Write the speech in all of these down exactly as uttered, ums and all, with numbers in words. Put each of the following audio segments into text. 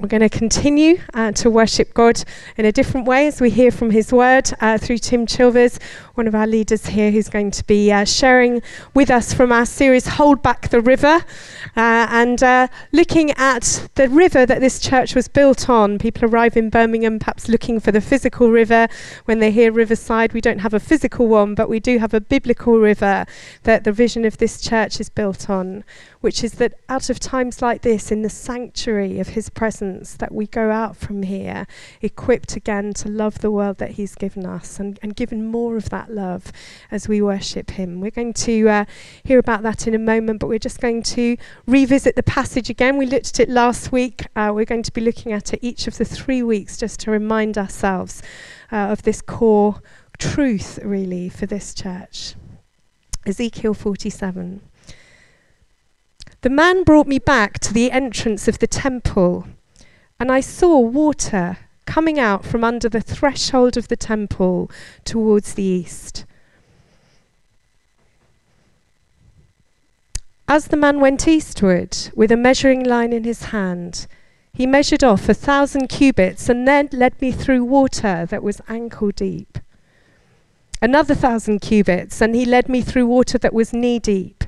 We're going to continue uh, to worship God in a different way as we hear from his word uh, through Tim Chilvers, one of our leaders here, who's going to be uh, sharing with us from our series, Hold Back the River, uh, and uh, looking at the river that this church was built on. People arrive in Birmingham perhaps looking for the physical river. When they hear Riverside, we don't have a physical one, but we do have a biblical river that the vision of this church is built on, which is that out of times like this, in the sanctuary of his presence, that we go out from here equipped again to love the world that he's given us, and, and given more of that love as we worship him. We're going to uh, hear about that in a moment, but we're just going to revisit the passage again. We looked at it last week. Uh, we're going to be looking at it each of the three weeks just to remind ourselves uh, of this core truth, really, for this church. Ezekiel forty-seven. The man brought me back to the entrance of the temple, and I saw water coming out from under the threshold of the temple towards the east. As the man went eastward with a measuring line in his hand, he measured off a thousand cubits and then led me through water that was ankle deep. Another thousand cubits, and he led me through water that was knee deep.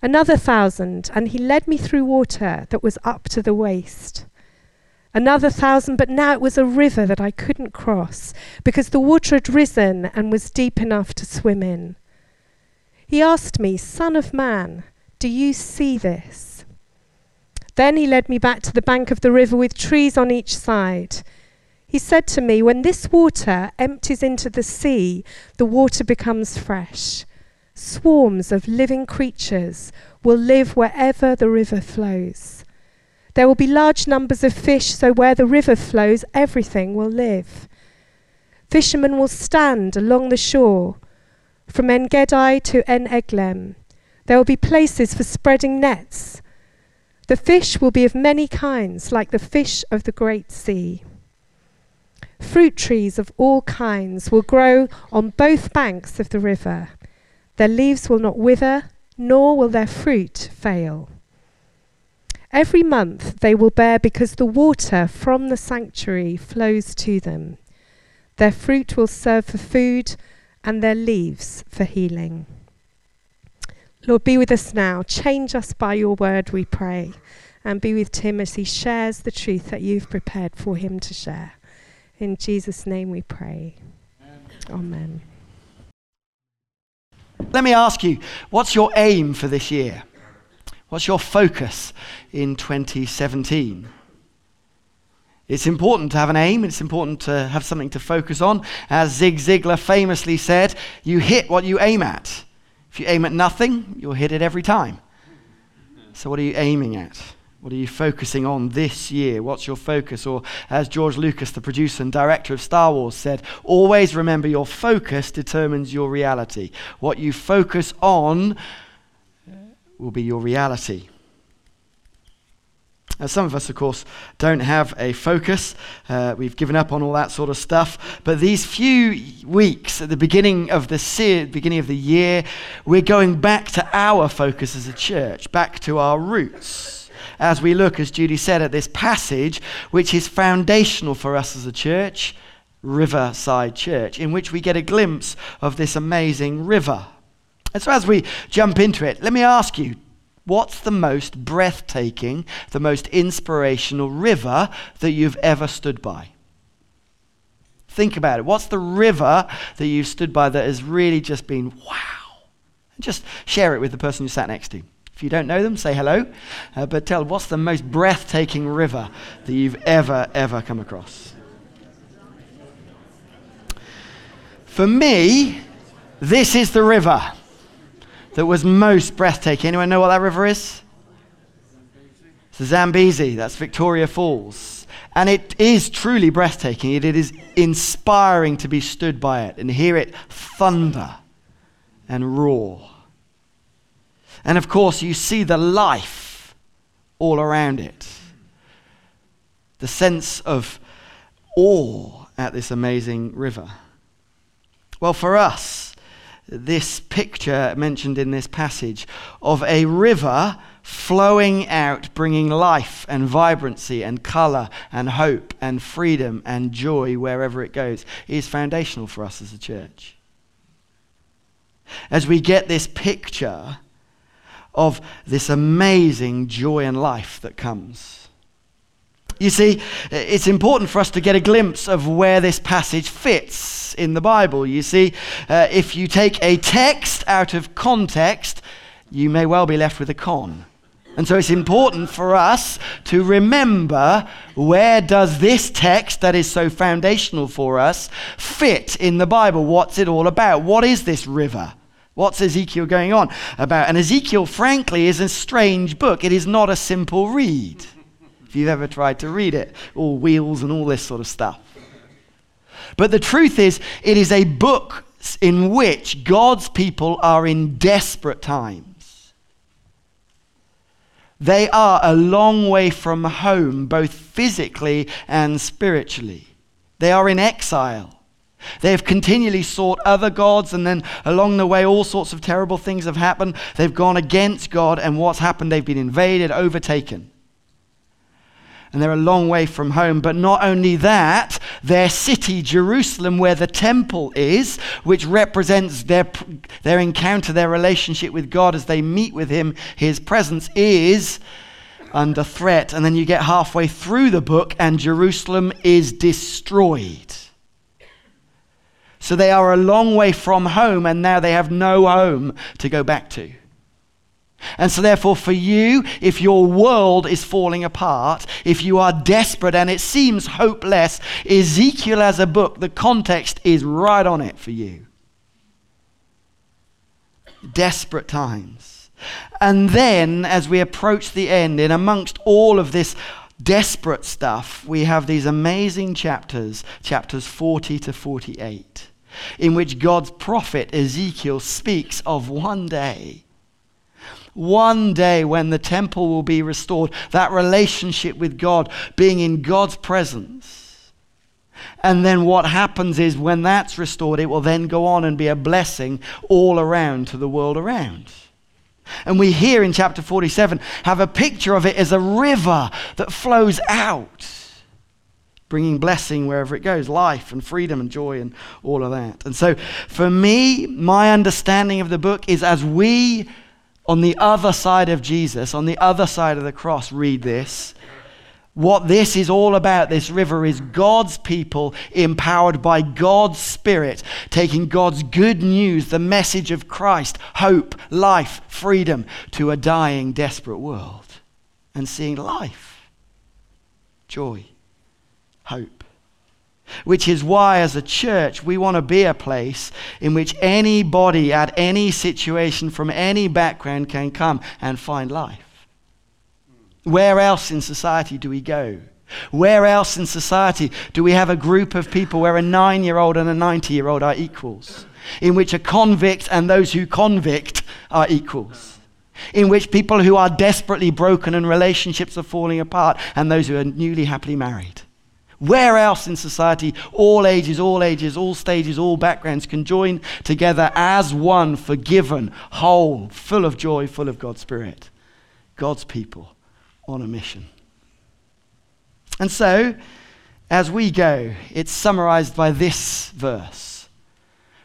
Another thousand, and he led me through water that was up to the waist. Another thousand, but now it was a river that I couldn't cross because the water had risen and was deep enough to swim in. He asked me, "Son of man, do you see this?" Then he led me back to the bank of the river with trees on each side. He said to me, "When this water empties into the sea, the water becomes fresh. Swarms of living creatures will live wherever the river flows. There will be large numbers of fish, so where the river flows, everything will live. Fishermen will stand along the shore, from En Gedi to En Eglem. There will be places for spreading nets. The fish will be of many kinds, like the fish of the great sea. Fruit trees of all kinds will grow on both banks of the river. Their leaves will not wither, nor will their fruit fail. Every month they will bear because the water from the sanctuary flows to them. Their fruit will serve for food and their leaves for healing." Lord, be with us now. Change us by your word, we pray. And be with Tim as he shares the truth that you've prepared for him to share. In Jesus' name we pray. Amen. Let me ask you, what's your aim for this year? What's your focus in twenty seventeen? It's important to have an aim. It's important to have something to focus on. As Zig Ziglar famously said, you hit what you aim at. If you aim at nothing, you'll hit it every time. So what are you aiming at? What are you focusing on this year? What's your focus? Or as George Lucas, the producer and director of Star Wars, said, always remember your focus determines your reality. What you focus on will be your reality. Now, some of us, of course, don't have a focus. Uh, we've given up on all that sort of stuff. But these few weeks at the beginning of the se- beginning of the year, we're going back to our focus as a church, back to our roots, as we look, as Judy said, at this passage, which is foundational for us as a church, Riverside Church, in which we get a glimpse of this amazing river. And so as we jump into it, let me ask you, what's the most breathtaking, the most inspirational river that you've ever stood by? Think about it. What's the river that you've stood by that has really just been wow? And just share it with the person you sat next to. If you don't know them, say hello. Uh, but tell, what's the most breathtaking river that you've ever, ever come across? For me, this is the river that was most breathtaking. Anyone know what that river is? It's the Zambezi. That's Victoria Falls. And it is truly breathtaking. It, it is inspiring to be stood by it and hear it thunder and roar. And of course, you see the life all around it. The sense of awe at this amazing river. Well, for us, this picture mentioned in this passage of a river flowing out, bringing life and vibrancy and color and hope and freedom and joy wherever it goes, is foundational for us as a church. As we get this picture of this amazing joy and life that comes. You see, it's important for us to get a glimpse of where this passage fits in the Bible. You see, uh, if you take a text out of context, you may well be left with a con. And so it's important for us to remember, where does this text that is so foundational for us fit in the Bible? What's it all about? What is this river? What's Ezekiel going on about? And Ezekiel, frankly, is a strange book. It is not a simple read, if you've ever tried to read it, all wheels and all this sort of stuff. But the truth is, it is a book in which God's people are in desperate times. They are a long way from home, both physically and spiritually. They are in exile. They have continually sought other gods, and then along the way all sorts of terrible things have happened. They've gone against God, and what's happened? They've been invaded, overtaken. And they're a long way from home. But not only that, their city, Jerusalem, where the temple is, which represents their their encounter, their relationship with God as they meet with him, his presence, is under threat. And then you get halfway through the book and Jerusalem is destroyed. So they are a long way from home, and now they have no home to go back to. And so therefore for you, if your world is falling apart, if you are desperate and it seems hopeless, Ezekiel as a book, the context is right on it for you. Desperate times. And then as we approach the end, in amongst all of this desperate stuff, we have these amazing chapters, chapters forty to forty-eight, in which God's prophet Ezekiel speaks of one day. One day when the temple will be restored, that relationship with God, being in God's presence. And then what happens is, when that's restored, it will then go on and be a blessing all around to the world around. And we here in chapter forty-seven have a picture of it as a river that flows out, bringing blessing wherever it goes, life and freedom and joy and all of that. And so for me, my understanding of the book is, as we on the other side of Jesus, on the other side of the cross, read this. What this is all about, this river, is God's people empowered by God's Spirit, taking God's good news, the message of Christ, hope, life, freedom, to a dying, desperate world, and seeing life, joy, hope. Which is why, as a church, we want to be a place in which anybody at any situation from any background can come and find life. Where else in society do we go? Where else in society do we have a group of people where a nine-year-old and a ninety-year-old are equals? In which a convict and those who convict are equals? In which people who are desperately broken and relationships are falling apart and those who are newly happily married? Where else in society, all ages, all ages, all stages, all backgrounds can join together as one, forgiven, whole, full of joy, full of God's Spirit. God's people on a mission. And so, as we go, it's summarized by this verse.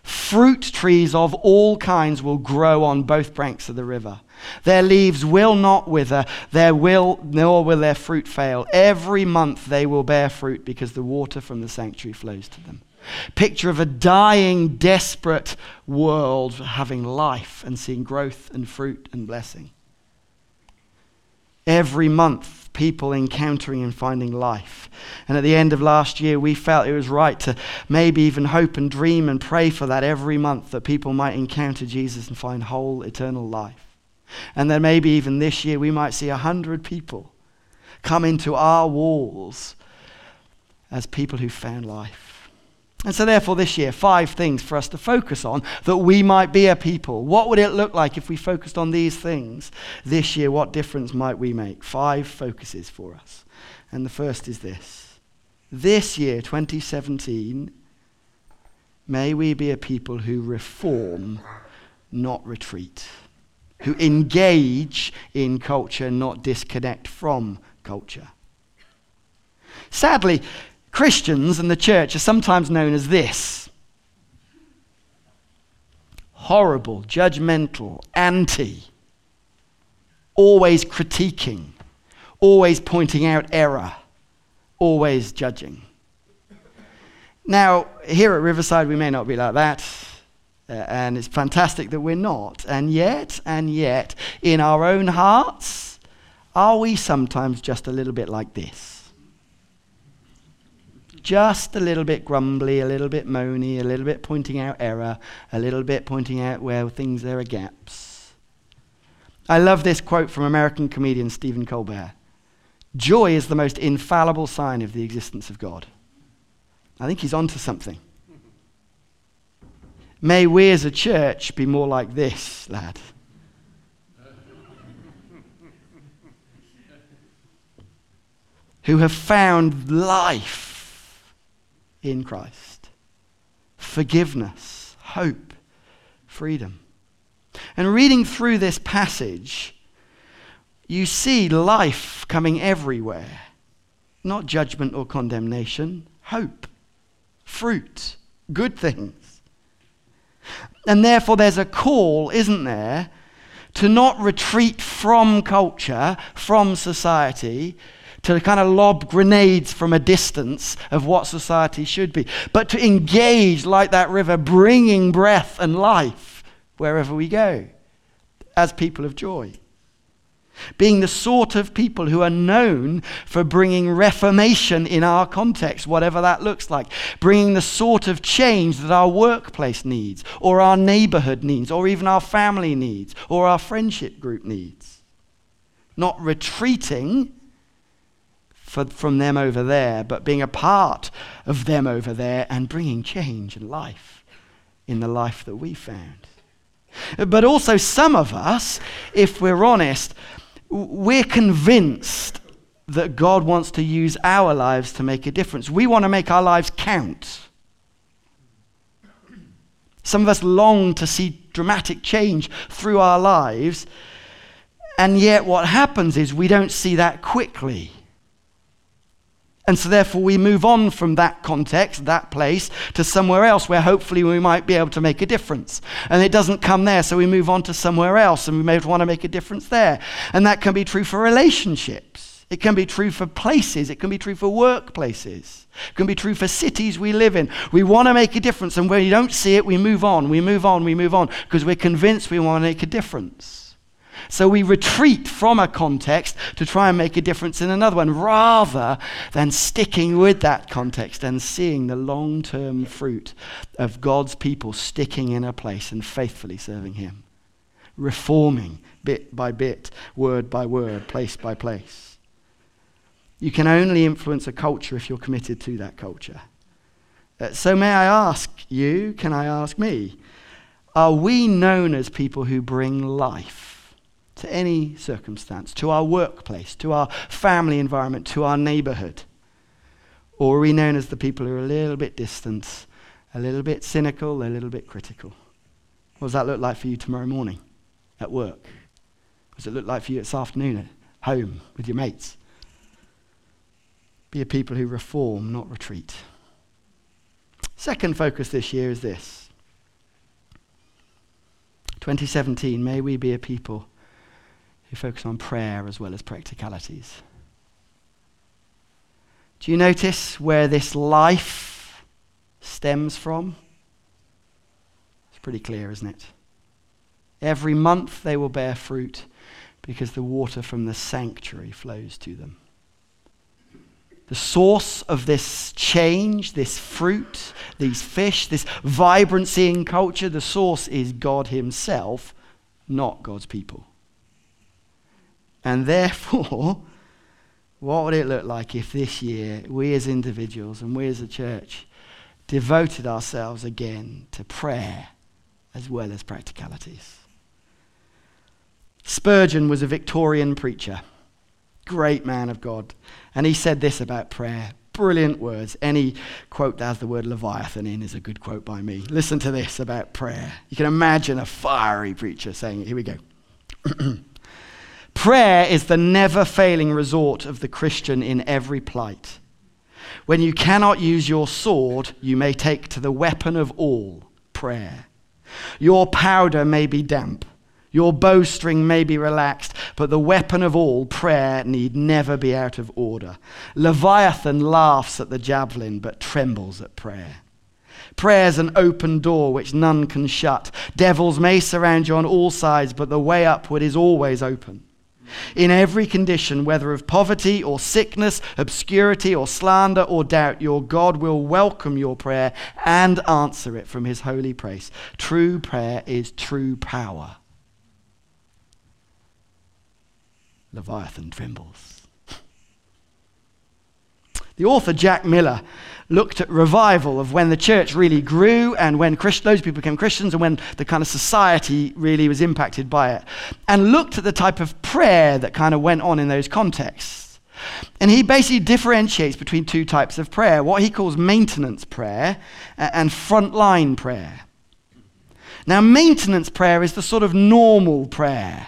Fruit trees of all kinds will grow on both banks of the river. Their leaves will not wither, their will, nor will their fruit fail. Every month they will bear fruit, because the water from the sanctuary flows to them. Picture of a dying, desperate world having life and seeing growth and fruit and blessing. Every month, people encountering and finding life. And at the end of last year, we felt it was right to maybe even hope and dream and pray for that every month, that people might encounter Jesus and find whole, eternal life. And then maybe even this year we might see a hundred people come into our walls as people who found life. And so therefore this year, five things for us to focus on, that we might be a people. What would it look like if we focused on these things this year? What difference might we make? Five focuses for us. And the first is this. This year, twenty seventeen, may we be a people who reform, not retreat. who engage in culture, not disconnect from culture. Sadly, Christians and the church are sometimes known as this: horrible, judgmental, anti, always critiquing, always pointing out error, always judging. Now, here at Riverside, we may not be like that, uh, and it's fantastic that we're not. And yet, and yet, in our own hearts, are we sometimes just a little bit like this? Just a little bit grumbly, a little bit moany, a little bit pointing out error, a little bit pointing out where things, there are gaps. I love this quote from American comedian Stephen Colbert. Joy is the most infallible sign of the existence of God. I think he's onto something. May we as a church be more like this, lad. Who have found life in Christ. Forgiveness, hope, freedom. And reading through this passage, you see life coming everywhere. Not judgment or condemnation, hope. Fruit, good things. And therefore there's a call, isn't there, to not retreat from culture, from society, to kind of lob grenades from a distance of what society should be, but to engage like that river, bringing breath and life wherever we go as people of joy. Being the sort of people who are known for bringing reformation in our context, whatever that looks like. Bringing the sort of change that our workplace needs, or our neighborhood needs, or even our family needs, or our friendship group needs. Not retreating for, from them over there, but being a part of them over there and bringing change and life in the life that we found. But also some of us, if we're honest, we're convinced that God wants to use our lives to make a difference. We want to make our lives count. Some of us long to see dramatic change through our lives, and yet what happens is we don't see that quickly. And so therefore we move on from that context, that place, to somewhere else where hopefully we might be able to make a difference. And it doesn't come there, so we move on to somewhere else, and we may want to make a difference there. And that can be true for relationships. It can be true for places. It can be true for workplaces. It can be true for cities we live in. We want to make a difference, and when you don't see it, we move on, we move on, we move on, because we're convinced we want to make a difference. So we retreat from a context to try and make a difference in another one, rather than sticking with that context and seeing the long-term fruit of God's people sticking in a place and faithfully serving him, reforming bit by bit, word by word, place by place. You can only influence a culture if you're committed to that culture. Uh, so may I ask you, can I ask me, are we known as people who bring life to any circumstance, to our workplace, to our family environment, to our neighborhood? Or are we known as the people who are a little bit distant, a little bit cynical, a little bit critical? What does that look like for you tomorrow morning at work? What does it look like for you this afternoon at home with your mates? Be a people who reform, not retreat. Second focus this year is this. twenty seventeen, may we be a people who focus on prayer as well as practicalities. Do you notice where this life stems from? It's pretty clear, isn't it? Every month they will bear fruit because the water from the sanctuary flows to them. The source of this change, this fruit, these fish, this vibrancy in culture, the source is God himself, not God's people. And therefore, what would it look like if this year we as individuals and we as a church devoted ourselves again to prayer as well as practicalities? Spurgeon was a Victorian preacher, great man of God, and he said this about prayer. Brilliant words. Any quote that has the word Leviathan in is a good quote by me. Listen to this about prayer. You can imagine a fiery preacher saying it. Here we go. Prayer is the never-failing resort of the Christian in every plight. When you cannot use your sword, you may take to the weapon of all, prayer. Your powder may be damp, your bowstring may be relaxed, but the weapon of all, prayer, need never be out of order. Leviathan laughs at the javelin, but trembles at prayer. Prayer's an open door which none can shut. Devils may surround you on all sides, but the way upward is always open. In every condition, whether of poverty or sickness, obscurity or slander or doubt, your God will welcome your prayer and answer it from his holy place. True prayer is true power. Leviathan trembles. The author Jack Miller looked at revival of when the church really grew and when Christ, those people became Christians and when the kind of society really was impacted by it, and looked at the type of prayer that kind of went on in those contexts. And he basically differentiates between two types of prayer, what he calls maintenance prayer and frontline prayer. Now, maintenance prayer is the sort of normal prayer.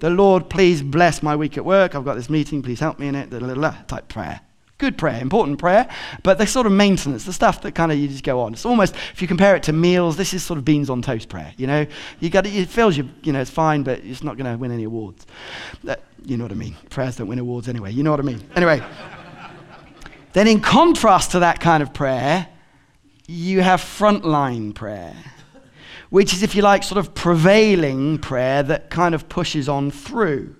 The Lord, please bless my week at work. I've got this meeting. Please help me in it. Blah, blah, blah, type prayer. Good prayer, important prayer, but the sort of maintenance, the stuff that kind of you just go on. It's almost, if you compare it to meals, this is sort of beans on toast prayer, you know? You got it, it feels you, you know, it's fine, but it's not going to win any awards. Uh, you know what I mean? Prayers don't win awards anyway, you know what I mean? Anyway, then in contrast to that kind of prayer, you have frontline prayer, which is, if you like, sort of prevailing prayer that kind of pushes on through.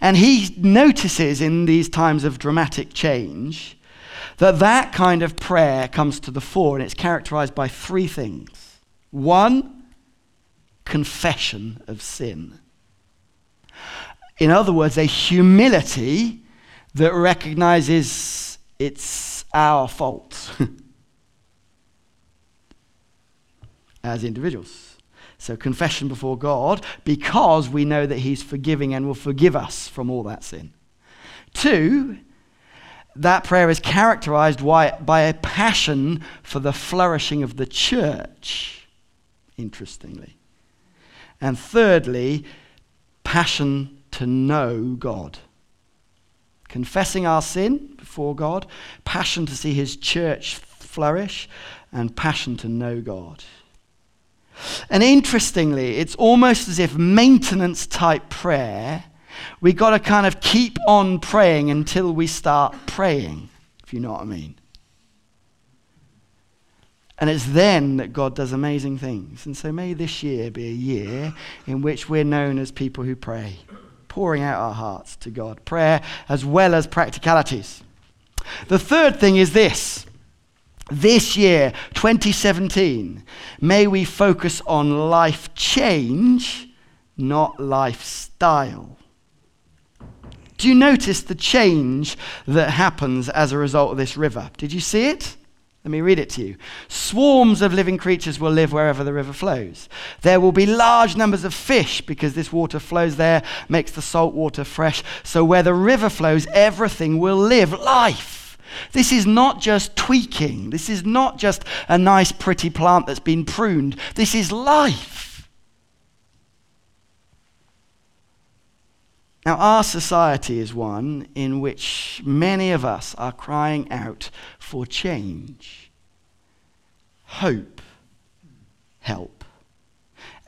And he notices in these times of dramatic change that that kind of prayer comes to the fore, and it's characterized by three things. One, confession of sin. In other words, a humility that recognizes it's our fault as individuals. So confession before God, because we know that he's forgiving and will forgive us from all that sin. Two, that prayer is characterized by a passion for the flourishing of the church, interestingly. And thirdly, passion to know God. Confessing our sin before God, passion to see his church flourish, and passion to know God. And interestingly, it's almost as if maintenance type prayer, we got to kind of keep on praying until we start praying, if you know what I mean. And it's then that God does amazing things. And so may this year be a year in which we're known as people who pray, pouring out our hearts to God, prayer as well as practicalities. The third thing is this. This year, twenty seventeen, may we focus on life change, not lifestyle. Do you notice the change that happens as a result of this river? Did you see it? Let me read it to you. Swarms of living creatures will live wherever the river flows. There will be large numbers of fish because this water flows there, makes the salt water fresh. So where the river flows, everything will live life. This is not just tweaking. This is not just a nice, pretty plant that's been pruned. This is life. Now, our society is one in which many of us are crying out for change, hope, help.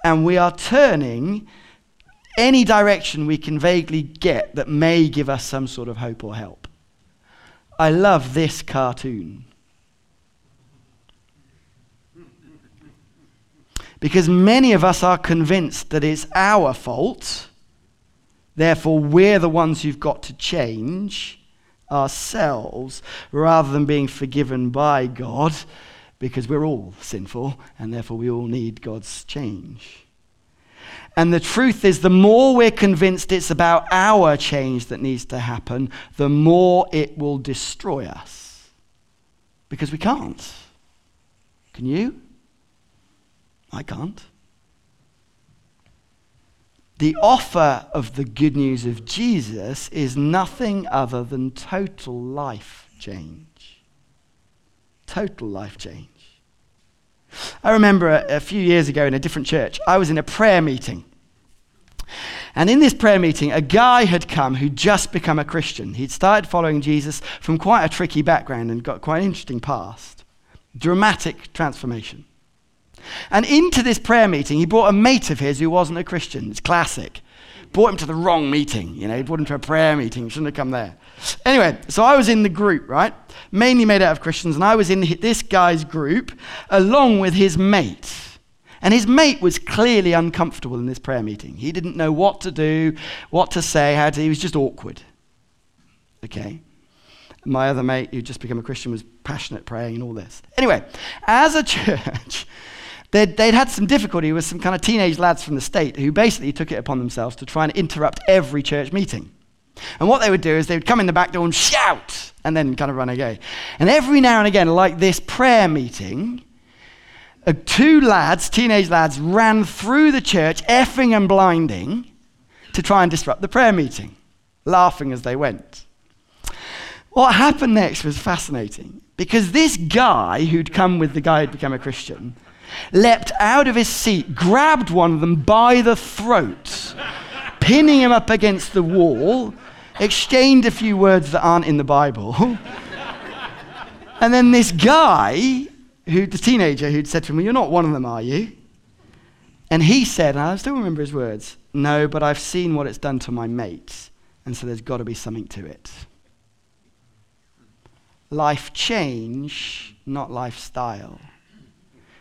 And we are turning any direction we can vaguely get that may give us some sort of hope or help. I love this cartoon because many of us are convinced that it's our fault, therefore we're the ones who've got to change ourselves rather than being forgiven by God, because we're all sinful and therefore we all need God's change. And the truth is, the more we're convinced it's about our change that needs to happen, the more it will destroy us. Because we can't. Can you? I can't. The offer of the good news of Jesus is nothing other than total life change. Total life change. I remember a, a few years ago in a different church, I was in a prayer meeting. And in this prayer meeting, a guy had come who'd just become a Christian. He'd started following Jesus from quite a tricky background and got quite an interesting past. Dramatic transformation. And into this prayer meeting, he brought a mate of his who wasn't a Christian. It's classic. Brought him to the wrong meeting. You know, he brought him to a prayer meeting. Shouldn't have come there. Anyway, so I was in the group, right? Mainly made out of Christians. And I was in this guy's group along with his mate. And his mate was clearly uncomfortable in this prayer meeting. He didn't know what to do, what to say, how to, he was just awkward. Okay. My other mate, who'd just become a Christian, was passionate praying and all this. Anyway, as a church, They'd, they'd had some difficulty with some kind of teenage lads from the state who basically took it upon themselves to try and interrupt every church meeting. And what they would do is they would come in the back door and shout and then kind of run away. And every now and again, like this prayer meeting, uh, two lads, teenage lads, ran through the church effing and blinding to try and disrupt the prayer meeting, laughing as they went. What happened next was fascinating because this guy who'd come with the guy who'd become a Christian leapt out of his seat, grabbed one of them by the throat, pinning him up against the wall, exchanged a few words that aren't in the Bible. And then this guy, who the teenager who'd said to him, well, you're not one of them, are you? And he said, and I still remember his words, no, but I've seen what it's done to my mates, and so there's got to be something to it. Life change, not lifestyle.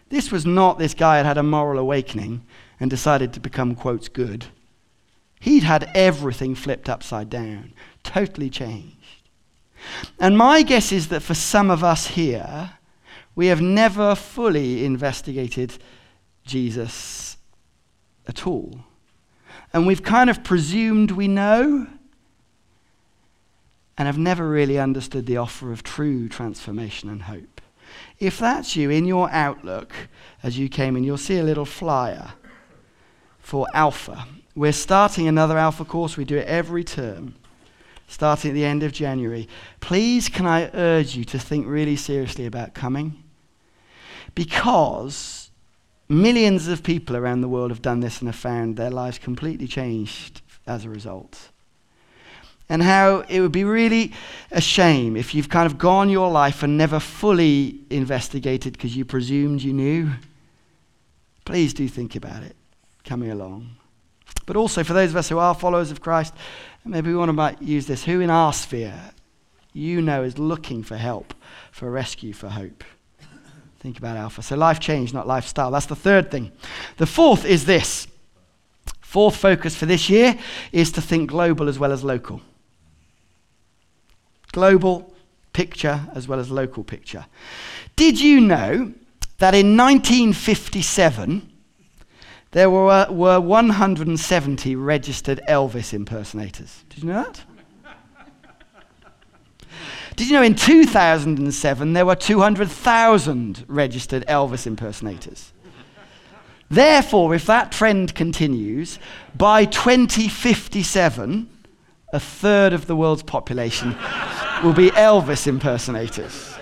This was not this guy had had a moral awakening and decided to become, quotes, good. He'd had everything flipped upside down, totally changed. And my guess is that for some of us here, we have never fully investigated Jesus at all. And we've kind of presumed we know and have never really understood the offer of true transformation and hope. If that's you, in your outlook, as you came in, you'll see a little flyer for Alpha. We're starting another Alpha course. We do it every term, starting at the end of January. Please, can I urge you to think really seriously about coming? Because millions of people around the world have done this and have found their lives completely changed as a result. And how it would be really a shame if you've kind of gone your life and never fully investigated because you presumed you knew. Please do think about it coming along. But also for those of us who are followers of Christ, maybe we want to might use this. Who in our sphere you know is looking for help, for rescue, for hope? Think about Alpha. So life change, not lifestyle. That's the third thing. The fourth is this. Fourth focus for this year is to think global as well as local. Global picture as well as local picture. Did you know that in nineteen fifty-seven, there were, were one hundred seventy registered Elvis impersonators? Did you know that? Did you know in two thousand seven, there were two hundred thousand registered Elvis impersonators? Therefore, if that trend continues, by twenty fifty-seven, a third of the world's population will be Elvis impersonators.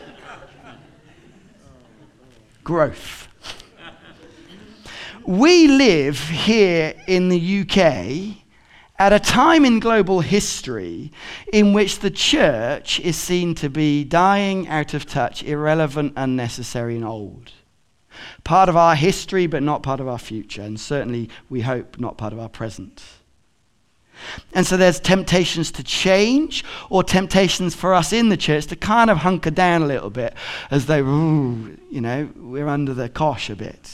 Growth. We live here in the U K at a time in global history in which the church is seen to be dying, out of touch, irrelevant, unnecessary, and old. Part of our history, but not part of our future, and certainly, we hope, not part of our present. And so there's temptations to change or temptations for us in the church to kind of hunker down a little bit as though, ooh, you know, we're under the cosh a bit.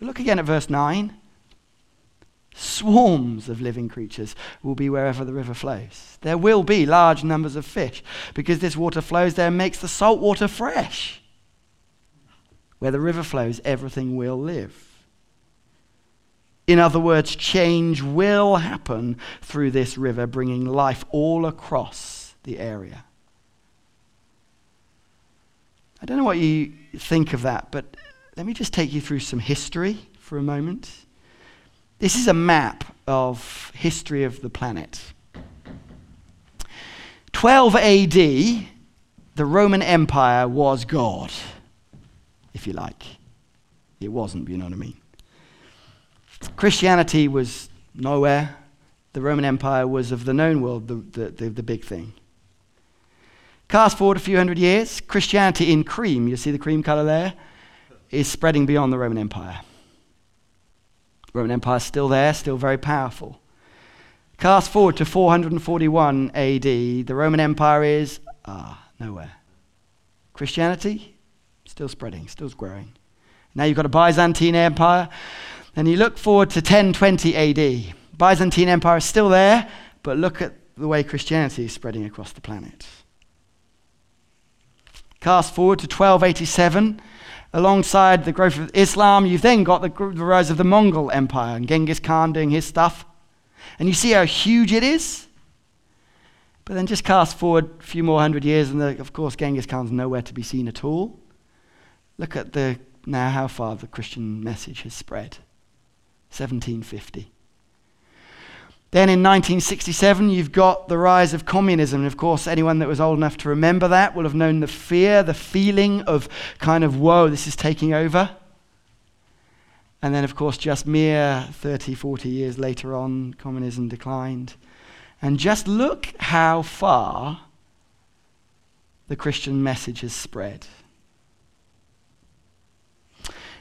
Look again at verse nine. Swarms of living creatures will be wherever the river flows. There will be large numbers of fish because this water flows there and makes the salt water fresh. Where the river flows, everything will live. In other words, change will happen through this river, bringing life all across the area. I don't know what you think of that, but let me just take you through some history for a moment. This is a map of history of the planet. twelve A D, the Roman Empire was God, if you like. It wasn't, but you know what I mean. Christianity was nowhere. The Roman Empire was of the known world the, the, the, the big thing. Cast forward a few hundred years, Christianity in cream, you see the cream color there, is spreading beyond the Roman Empire. Roman Empire is still there, still very powerful. Cast forward to four hundred forty-one A D, the Roman Empire is, ah, nowhere. Christianity, still spreading, still growing. Now you've got a Byzantine Empire, and you look forward to ten twenty A D. Byzantine Empire is still there, but look at the way Christianity is spreading across the planet. Cast forward to twelve eighty-seven, alongside the growth of Islam, you've then got the, the rise of the Mongol Empire and Genghis Khan doing his stuff. And you see how huge it is? But then just cast forward a few more hundred years and the, of course Genghis Khan's nowhere to be seen at all. Look at the now how far the Christian message has spread. seventeen fifty. Then in nineteen sixty-seven, you've got the rise of communism. And of course, anyone that was old enough to remember that will have known the fear, the feeling of kind of, whoa, this is taking over. And then, of course, just mere thirty, forty years later on, communism declined. And just look how far the Christian message has spread.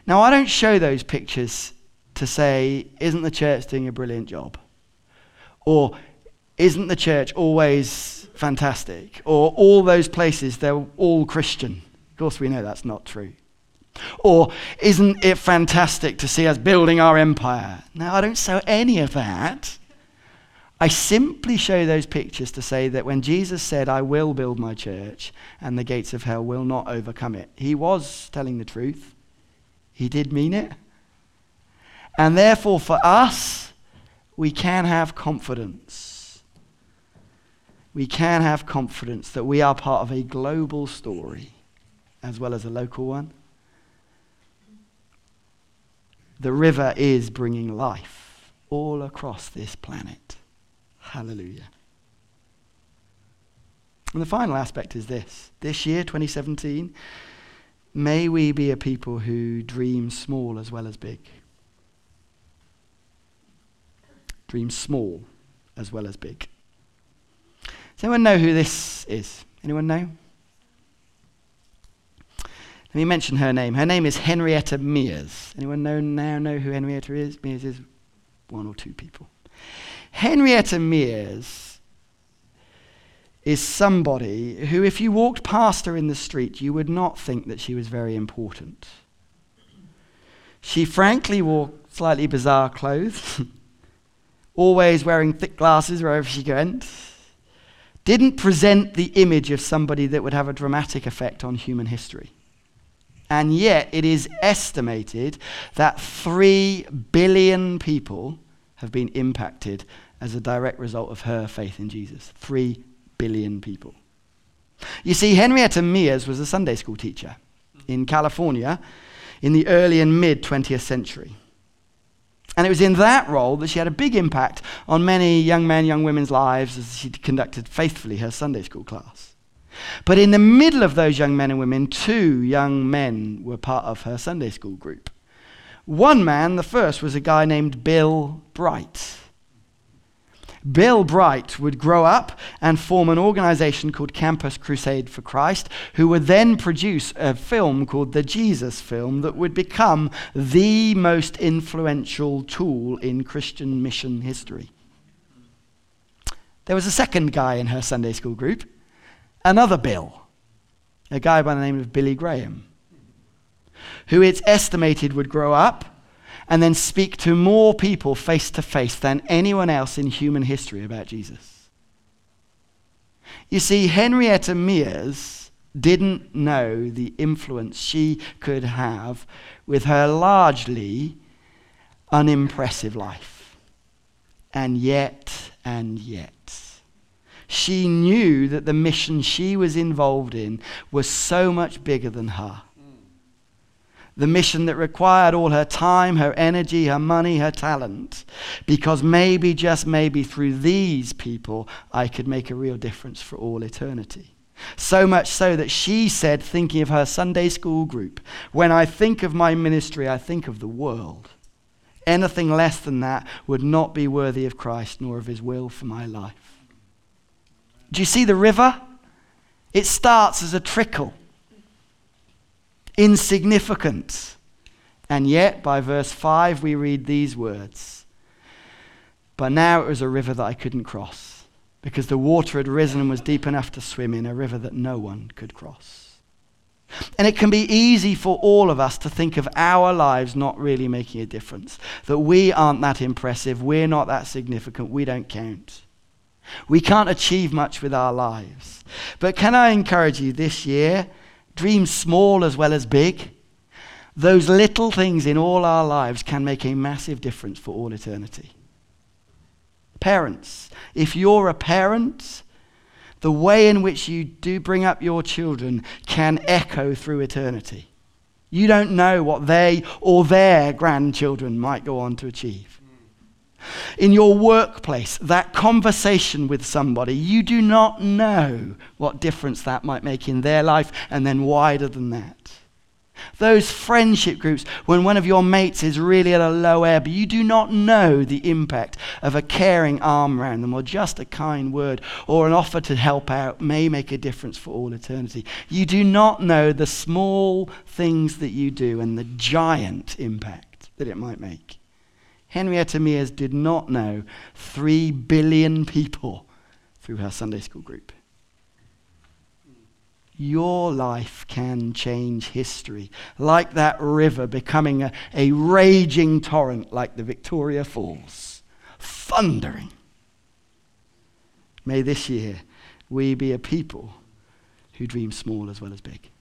Now, I don't show those pictures to say, isn't the church doing a brilliant job? Or isn't the church always fantastic? Or all those places, they're all Christian. Of course, we know that's not true. Or isn't it fantastic to see us building our empire? No, I don't show any of that. I simply show those pictures to say that when Jesus said, I will build my church and the gates of hell will not overcome it, he was telling the truth. He did mean it. And therefore, for us, we can have confidence. We can have confidence that we are part of a global story as well as a local one. The river is bringing life all across this planet. Hallelujah. And the final aspect is this. This year, twenty seventeen, may we be a people who dream small as well as big. Dream small as well as big. Does anyone know who this is? Anyone know? Let me mention her name. Her name is Henrietta Mears. Anyone know now know who Henrietta is? Mears is one or two people. Henrietta Mears is somebody who, if you walked past her in the street, you would not think that she was very important. She frankly wore slightly bizarre clothes. Always wearing thick glasses wherever she went, didn't present the image of somebody that would have a dramatic effect on human history. And yet it is estimated that three billion people have been impacted as a direct result of her faith in Jesus. Three billion people. You see, Henrietta Mears was a Sunday school teacher in California in the early and mid-twentieth century. And it was in that role that she had a big impact on many young men, young women's lives as she conducted faithfully her Sunday school class. But in the middle of those young men and women, two young men were part of her Sunday school group. One man, the first, was a guy named Bill Bright. Bill Bright would grow up and form an organization called Campus Crusade for Christ, who would then produce a film called the Jesus film that would become the most influential tool in Christian mission history. There was a second guy in her Sunday school group, another Bill, a guy by the name of Billy Graham, who it's estimated would grow up and then speak to more people face to face than anyone else in human history about Jesus. You see, Henrietta Mears didn't know the influence she could have with her largely unimpressive life. And yet, and yet, she knew that the mission she was involved in was so much bigger than her. The mission that required all her time, her energy, her money, her talent. Because maybe, just maybe, through these people, I could make a real difference for all eternity. So much so that she said, thinking of her Sunday school group, when I think of my ministry, I think of the world. Anything less than that would not be worthy of Christ nor of his will for my life. Do you see the river? It starts as a trickle. Insignificant. And yet, by verse five, we read these words. But now it was a river that I couldn't cross, because the water had risen and was deep enough to swim in, a river that no one could cross. And it can be easy for all of us to think of our lives not really making a difference, that we aren't that impressive, we're not that significant, we don't count. We can't achieve much with our lives. But can I encourage you this year, dream small as well as big. Those little things in all our lives can make a massive difference for all eternity. Parents, if you're a parent, the way in which you do bring up your children can echo through eternity. You don't know what they or their grandchildren might go on to achieve. In your workplace, that conversation with somebody, you do not know what difference that might make in their life and then wider than that. Those friendship groups, when one of your mates is really at a low ebb, you do not know the impact of a caring arm around them, or just a kind word or an offer to help out may make a difference for all eternity. You do not know the small things that you do and the giant impact that it might make. Henrietta Mears did not know three billion people through her Sunday school group. Your life can change history, like that river becoming a, a raging torrent like the Victoria Falls, thundering. May this year we be a people who dream small as well as big.